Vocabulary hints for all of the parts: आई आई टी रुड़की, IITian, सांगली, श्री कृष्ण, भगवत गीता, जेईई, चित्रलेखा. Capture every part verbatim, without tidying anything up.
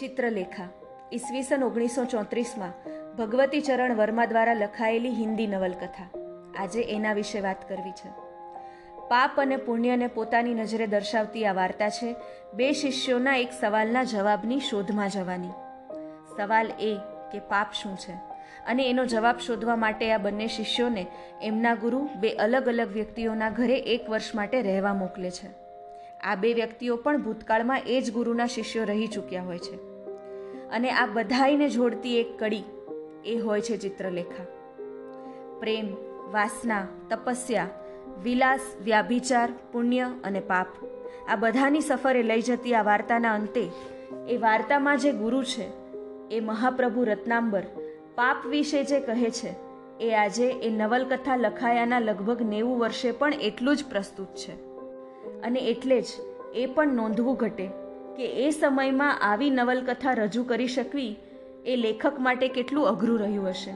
चित्रलेखा ઈસવીસન ઓગણીસો ચોત્રીસમાં ભગવતી ચરણ વર્મા દ્વારા લખાયેલી હિન્દી નવલકથા, આજે એના વિશે વાત કરવી છે। પાપ અને પુણ્યને પોતાની નજરે દર્શાવતી આ વાર્તા છે બે શિષ્યોના એક સવાલના જવાબની શોધમાં જવાની। સવાલ એ કે પાપ શું છે અને એનો જવાબ શોધવા માટે આ બંને શિષ્યોને એમના ગુરુ બે અલગ અલગ વ્યક્તિઓના ઘરે એક વર્ષ માટે રહેવા મોકલે છે। આ બે વ્યક્તિઓ પણ ભૂતકાળમાં એ જ ગુરુના શિષ્યો રહી ચૂક્યા હોય છે અને આ બધાઈને જોડતી એક કડી એ હોય છે ચિત્રલેખા। પ્રેમ, વાસના, તપસ્યા, વિલાસ, વ્યાભિચાર, પુણ્ય અને પાપ આ બધાની સફરે લઈ જતી આ વાર્તાના અંતે એ વાર્તામાં જે ગુરુ છે એ મહાપ્રભુ રત્નાંબર પાપ વિશે જે કહે છે એ આજે એ નવલકથા લખાયાના લગભગ નેવું વર્ષે પણ એટલું જ પ્રસ્તુત છે। અને એટલે જ એ પણ નોંધવું ઘટે કે એ સમયમાં આવી નવલકથા રજૂ કરી શકવી એ લેખક માટે કેટલું અઘરું રહ્યું હશે।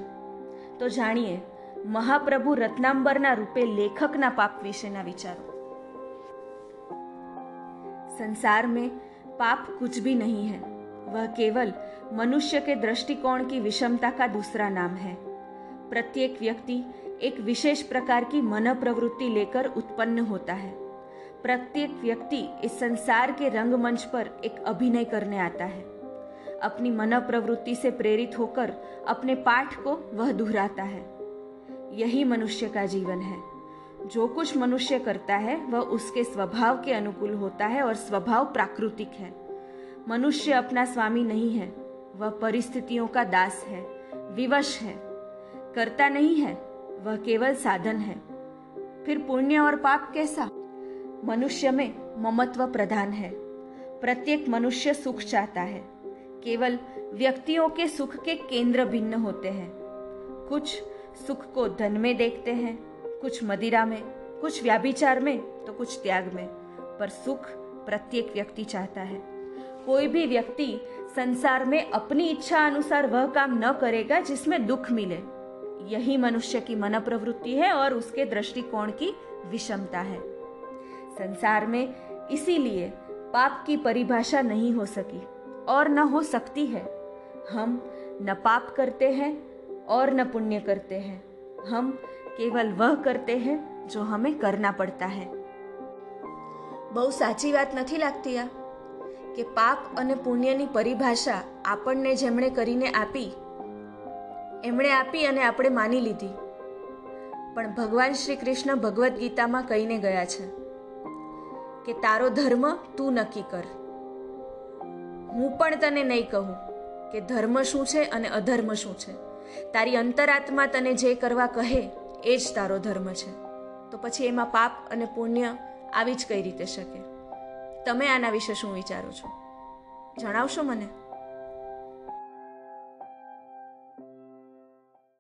તો જાણીએ મહાપ્રભુ રત્નાંબરના રૂપે લેખકના પાપ વિશેના વિચારો। संसार में पाप कुछ भी नहीं है, वह केवल मनुष्य के दृष्टिकोण की विषमता का दूसरा नाम है। प्रत्येक व्यक्ति एक विशेष प्रकार की मन प्रवृत्ति लेकर उत्पन्न होता है। प्रत्येक व्यक्ति इस संसार के रंगमंच पर एक अभिनय करने आता है। अपनी मन प्रवृत्ति से प्रेरित होकर अपने पाठ को वह दोहराता है। यही मनुष्य का जीवन है। जो कुछ मनुष्य करता है वह उसके स्वभाव के अनुकूल होता है और स्वभाव प्राकृतिक है। मनुष्य अपना स्वामी नहीं है, वह परिस्थितियों का दास है, विवश है, करता नहीं है, वह केवल साधन है। फिर पुण्य और पाप कैसा? मनुष्य में ममत्व प्रधान है। प्रत्येक मनुष्य सुख चाहता है, केवल व्यक्तियों के सुख के केंद्र भिन्न होते हैं। कुछ सुख को धन में देखते हैं, कुछ मदिरा में, कुछ व्याभिचार में, तो कुछ त्याग में, पर सुख प्रत्येक व्यक्ति चाहता है। कोई भी व्यक्ति संसार में अपनी इच्छा अनुसार वह काम न करेगा जिसमें दुख मिले। यही मनुष्य की मन प्रवृत्ति है और उसके दृष्टिकोण की विषमता है। संसार में इसीलिए पाप की परिभाषा नहीं हो सकी और न हो सकती है। हम न पाप करते हैं और न पुण्य करते हैं। हम केवल वह करते हैं जो हमें करना पड़ता है। बहु साची बात नहीं लगती आ कि पाप और पुण्य की परिभाषा आपने जेमणे करीने आपी एमणे आपी और आपने मानी लीधी। पण भगवान श्री कृष्ण भगवत गीता में कहीने गया छे કે તારો ધર્મ તું નક્કી કર। હું પણ તને નહીં કહું કે ધર્મ શું છે અને અધર્મ શું છે। તારી અંતરાત્મા તને જે કરવા કહે એ જ તારો ધર્મ છે। તો પછી એમાં પાપ અને પુણ્ય આવી જ કઈ રીતે શકે? તમે આના વિશે શું વિચારો છો? જણાવશો મને?